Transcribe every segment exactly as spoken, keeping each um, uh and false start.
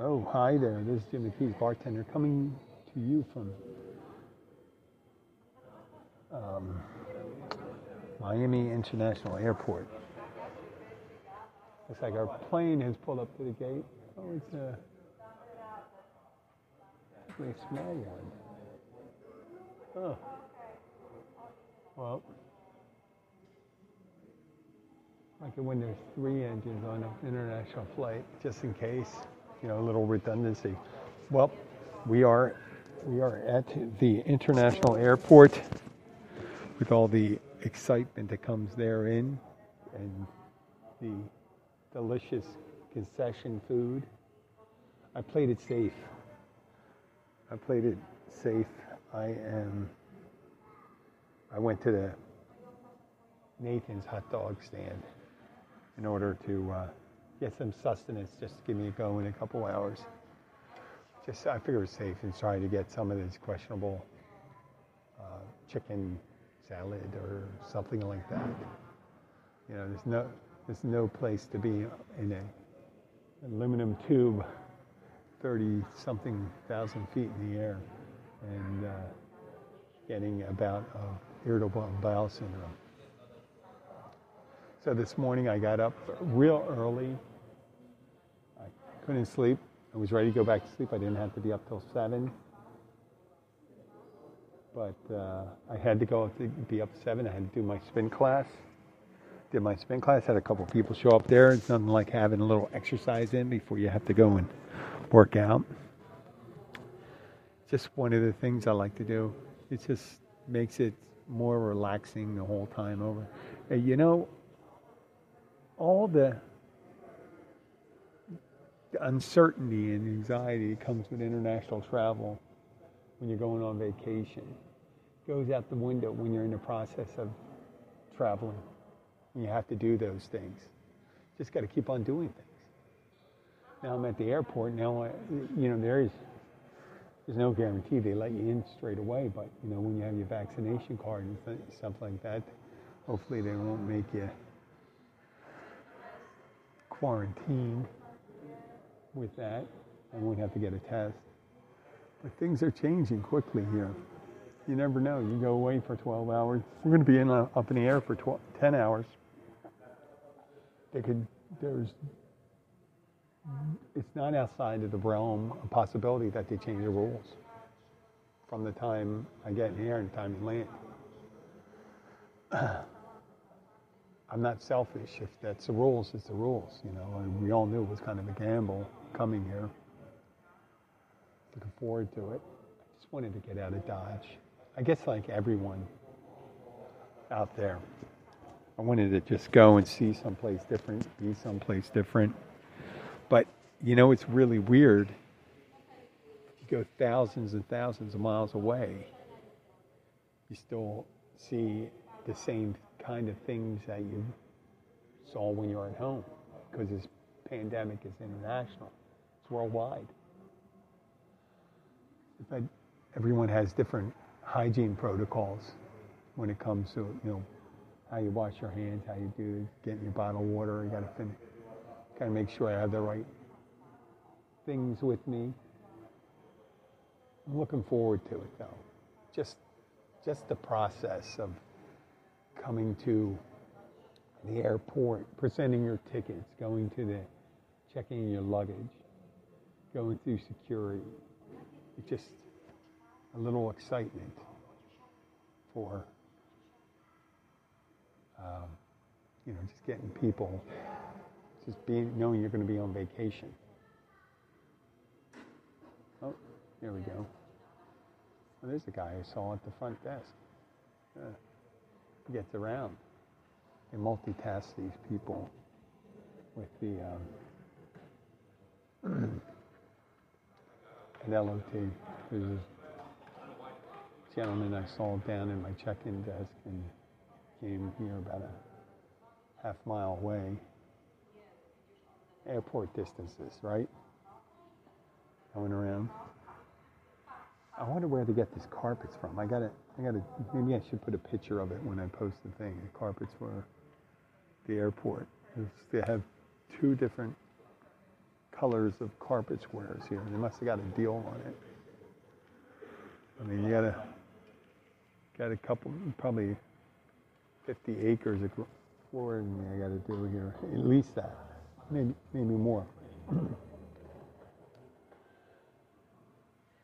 Oh, hi there. This is Jimmy Keith, bartender, coming to you from um, Miami International Airport. Looks like our plane has pulled up to the gate. Oh, it's a really small one. Oh. Well, like when there's three engines on an international flight, just in case. You know, a little redundancy. Well, we are we are at the international airport with all the excitement that comes therein and the delicious concession food. I played it safe. I played it safe. I am. I went to the Nathan's hot dog stand in order to. Uh, Get some sustenance just to give me a go in a couple hours. Just, I figure it's safe and try to get some of this questionable uh, chicken salad or something like that. You know, there's no, there's no place to be in a, an aluminum tube, thirty something thousand feet in the air, and uh, getting about uh, irritable bowel syndrome. So this morning I got up real early. I couldn't sleep. I was ready to go back to sleep. I didn't have to be up till seven. But uh, I had to go up to be up seven. I had to do my spin class. Did my spin class. Had a couple people show up there. It's nothing like having a little exercise in before you have to go and work out. Just one of the things I like to do. It just makes it more relaxing the whole time over. And you know, all the uncertainty and anxiety that comes with international travel when you're going on vacation goes out the window when you're in the process of traveling. You have to do those things. Just got to keep on doing things. Now I'm at the airport. Now, I, you know, there's there's no guarantee they let you in straight away. But, you know, when you have your vaccination card and th- stuff like that, hopefully they won't make you quarantined with that. I won't have to get a test. But things are changing quickly here. You never know. You go away for twelve hours. We're going to be in uh, up in the air for twelve, ten hours. They could. There's. It's not outside of the realm of possibility that they change the rules from the time I get in the air and the time you land. I'm not selfish. If that's the rules, it's the rules, you know. And we all knew it was kind of a gamble coming here. Looking forward to it. I just wanted to get out of Dodge. I guess like everyone out there, I wanted to just go and see someplace different, be someplace different. But, you know, it's really weird. You go thousands and thousands of miles away, you still see the same kind of things that you saw when you were at home, because this pandemic is international. It's worldwide. But everyone has different hygiene protocols when it comes to, you know, how you wash your hands, how you do getting your bottle of water. You got to finish. Got to make sure I have the right things with me. I'm looking forward to it, though. Just, just the process of coming to the airport, presenting your tickets, going to the, checking your luggage, going through security. It's just a little excitement for, um, you know, just getting people, just being, knowing you're going to be on vacation. Oh, there we go. Well, there's a guy I saw at the front desk. Yeah. gets around. They multitask these people with the um, at L O T. There's this gentleman I saw down in my check-in desk and came here about a half mile away. Airport distances, right? Going around. I wonder where they get these carpets from. I gotta, I gotta, maybe I should put a picture of it when I post the thing. The carpets for the airport. It's, they have two different colors of carpet squares here. They must have got a deal on it. I mean, you gotta, got a couple, probably fifty acres of flooring I gotta do here. At least that. Maybe, maybe more.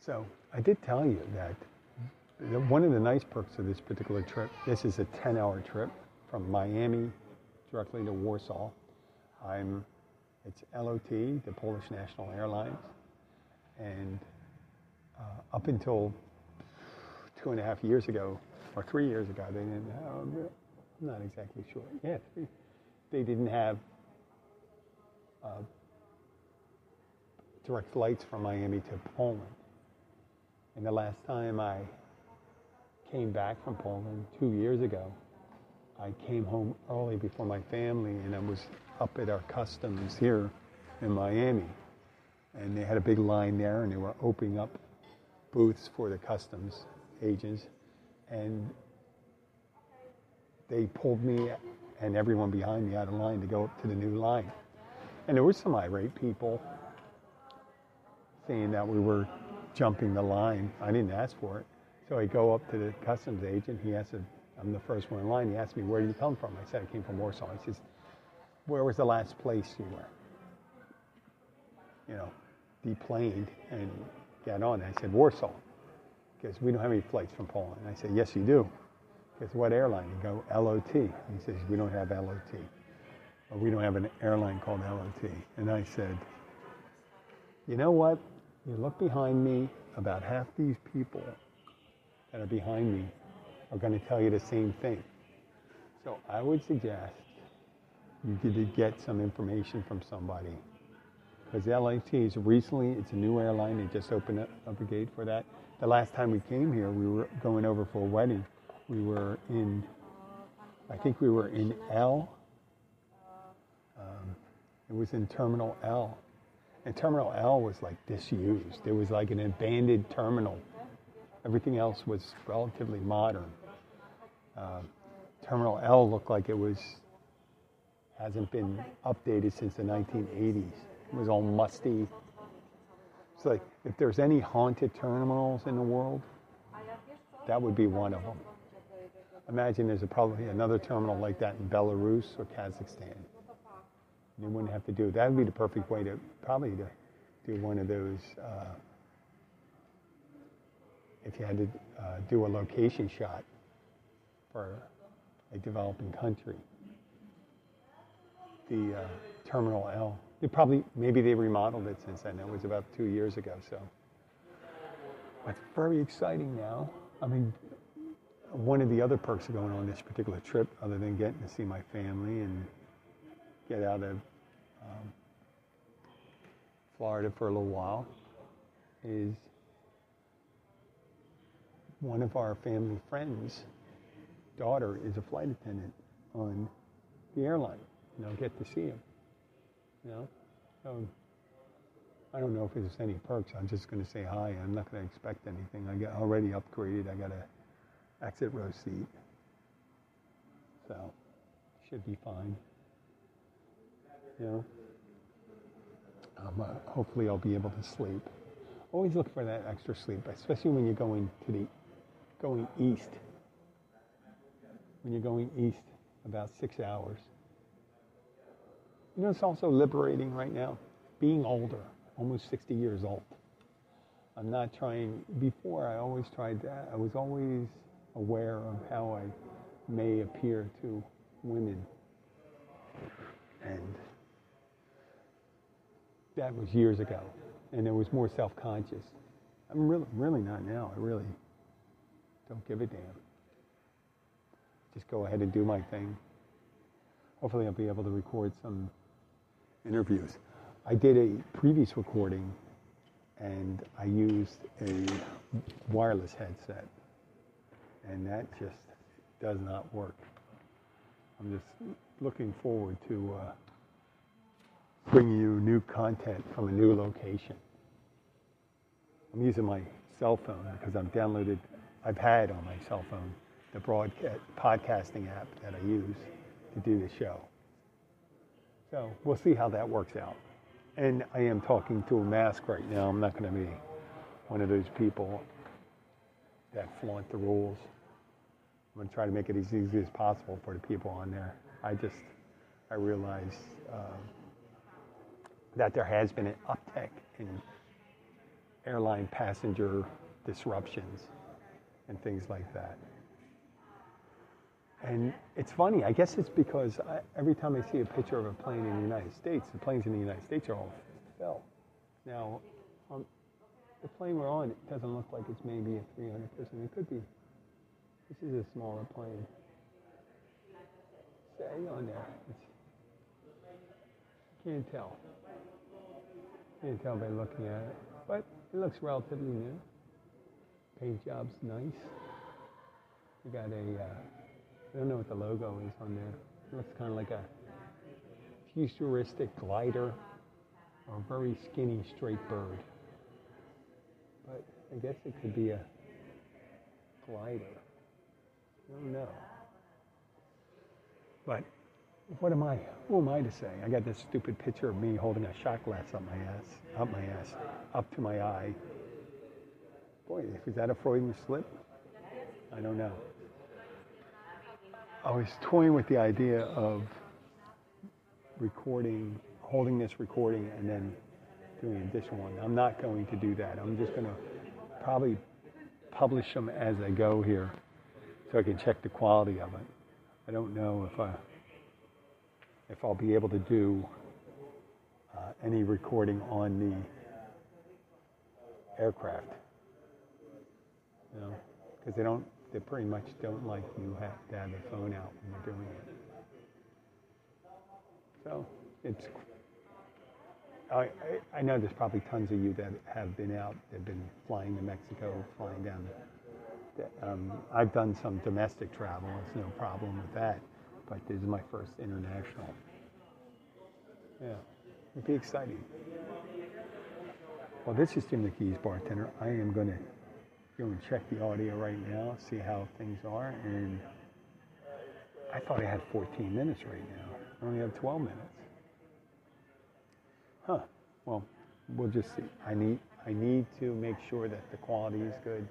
So, I did tell you that one of the nice perks of this particular trip, this is a ten-hour trip from Miami directly to Warsaw. I'm, it's L O T, the Polish National Airlines, and uh, up until two and a half years ago, or three years ago, they didn't have, I'm not exactly sure, yeah, they didn't have uh, direct flights from Miami to Poland. And the last time I came back from Poland, two years ago, I came home early before my family, and I was up at our customs here in Miami. And they had a big line there, and they were opening up booths for the customs agents. And they pulled me and everyone behind me out of line to go up to the new line. And there were some irate people saying that we were jumping the line. I didn't ask for it. So I go up to the customs agent. He asked, I'm the first one in line. He asked me, where do you come from? I said, I came from Warsaw. He says, where was the last place you were, you know, deplaned and got on? I said, Warsaw. Because we don't have any flights from Poland. I said, yes, you do. Because what airline? You go, L O T. He says, we don't have L O T. Or we don't have an airline called L O T. And I said, you know what? You look behind me, about half these people that are behind me are going to tell you the same thing. So I would suggest you could get some information from somebody. Because L A T is recently, it's a new airline, they just opened up, up a gate for that. The last time we came here, we were going over for a wedding. We were in, I think we were in L. Um, it was in Terminal L. And Terminal L was like disused. It was like an abandoned terminal. Everything else was relatively modern. Uh, Terminal L looked like it was hasn't been updated since the nineteen eighties. It was all musty. It's like if there's any haunted terminals in the world, that would be one of them. Imagine there's a, probably another terminal like that in Belarus or Kazakhstan. They wouldn't have to do it. That would be the perfect way to probably to do one of those. Uh, if you had to uh, do a location shot for a developing country, the uh, Terminal L. They probably maybe they remodeled it since then. It was about two years ago. So, but it's very exciting now. I mean, one of the other perks of going on this particular trip, other than getting to see my family and get out of um, Florida for a little while, is one of our family friends' daughter is a flight attendant on the airline, and I'll get to see him. You know, so I don't know if there's any perks. I'm just going to say hi. I'm not going to expect anything. I got already upgraded. I got a exit row seat, so should be fine. You know, um, uh, hopefully I'll be able to sleep. Always look for that extra sleep, especially when you're going to the, going east. When you're going east, about six hours. You know, it's also liberating right now. Being older, almost sixty years old. I'm not trying. Before, I always tried that. I was always aware of how I may appear to women, and that was years ago, and it was more self-conscious. I'm really, really not now. I really don't give a damn. just go ahead and do my thing. Hopefully I'll be able to record some interviews. I did a previous recording and I used a wireless headset, and that just does not work. I'm just looking forward to uh, bringing you new content from a new location. I'm using my cell phone because I've downloaded, I've had on my cell phone the broadcast podcasting app that I use to do the show. So we'll see how that works out. And I am talking to a mask right now. I'm not going to be one of those people that flaunt the rules. I'm going to try to make it as easy as possible for the people on there. I just, I realize uh, that there has been an uptick in airline passenger disruptions and things like that. And it's funny, I guess it's because I, every time I see a picture of a plane in the United States, the planes in the United States are all fell. Now, um, the plane we're on, it doesn't look like it's maybe a three hundred person. It could be. This is a smaller plane. Stay on there. It's, can't tell. Can't tell by looking at it. But it looks relatively new. Paint job's nice. You got a... Uh, I don't know what the logo is on there. It looks kind of like a futuristic glider or a very skinny straight bird. But I guess it could be a glider. I don't know. But what am I, who am I to say? I got this stupid picture of me holding a shot glass up my ass, up my ass, up to my eye. Boy, is that a Freudian slip? I don't know. I was toying with the idea of recording, holding this recording and then doing an additional one. I'm not going to do that. I'm just going to probably publish them as I go here so I can check the quality of it. I don't know if, I, if I'll be able to do uh, any recording on the aircraft, you know, because they don't, they pretty much don't like you have to have the phone out when you're doing it. So it's, I, I know there's probably tons of you that have been out, they've been flying to Mexico, flying down. To, um, I've done some domestic travel, there's no problem with that, but this is my first international. Yeah, it'd be exciting. Well, this is Jimmy Keith, bartender. I am going to go and check the audio right now, see how things are, and I thought I had fourteen minutes right now. I only have twelve minutes. Huh. Well, we'll just see. I need I need to make sure that the quality is good,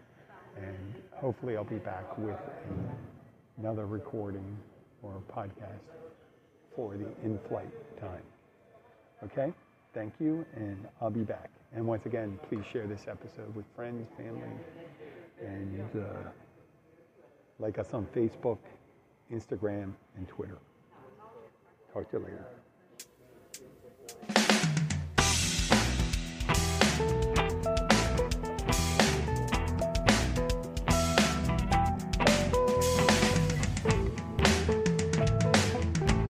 and hopefully I'll be back with another recording or podcast for the in-flight time. Okay? Thank you, and I'll be back. And once again, please share this episode with friends, family, and uh, like us on Facebook, Instagram, and Twitter. Talk to you later.